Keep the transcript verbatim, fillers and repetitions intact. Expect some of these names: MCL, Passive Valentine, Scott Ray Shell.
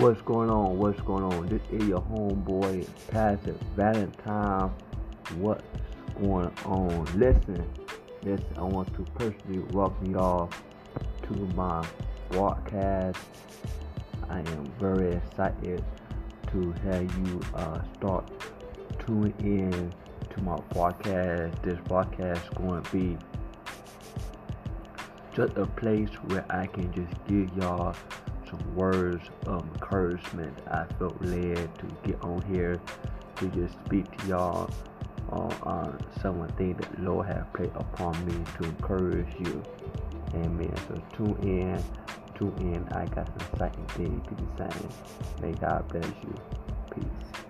What's going on? What's going on? This is your homeboy, Passive Valentine. What's going on? Listen, listen, I want to personally welcome y'all to my broadcast. I am very excited to have you uh, start tuning in to my podcast. This podcast is going to be just a place where I can just give y'all some words of encouragement. I felt led to get on here to just speak to y'all on uh, some of the things that the Lord has placed upon me to encourage you. Amen. So tune in, tune in. I got some exciting things to be saying. May God bless you. Peace.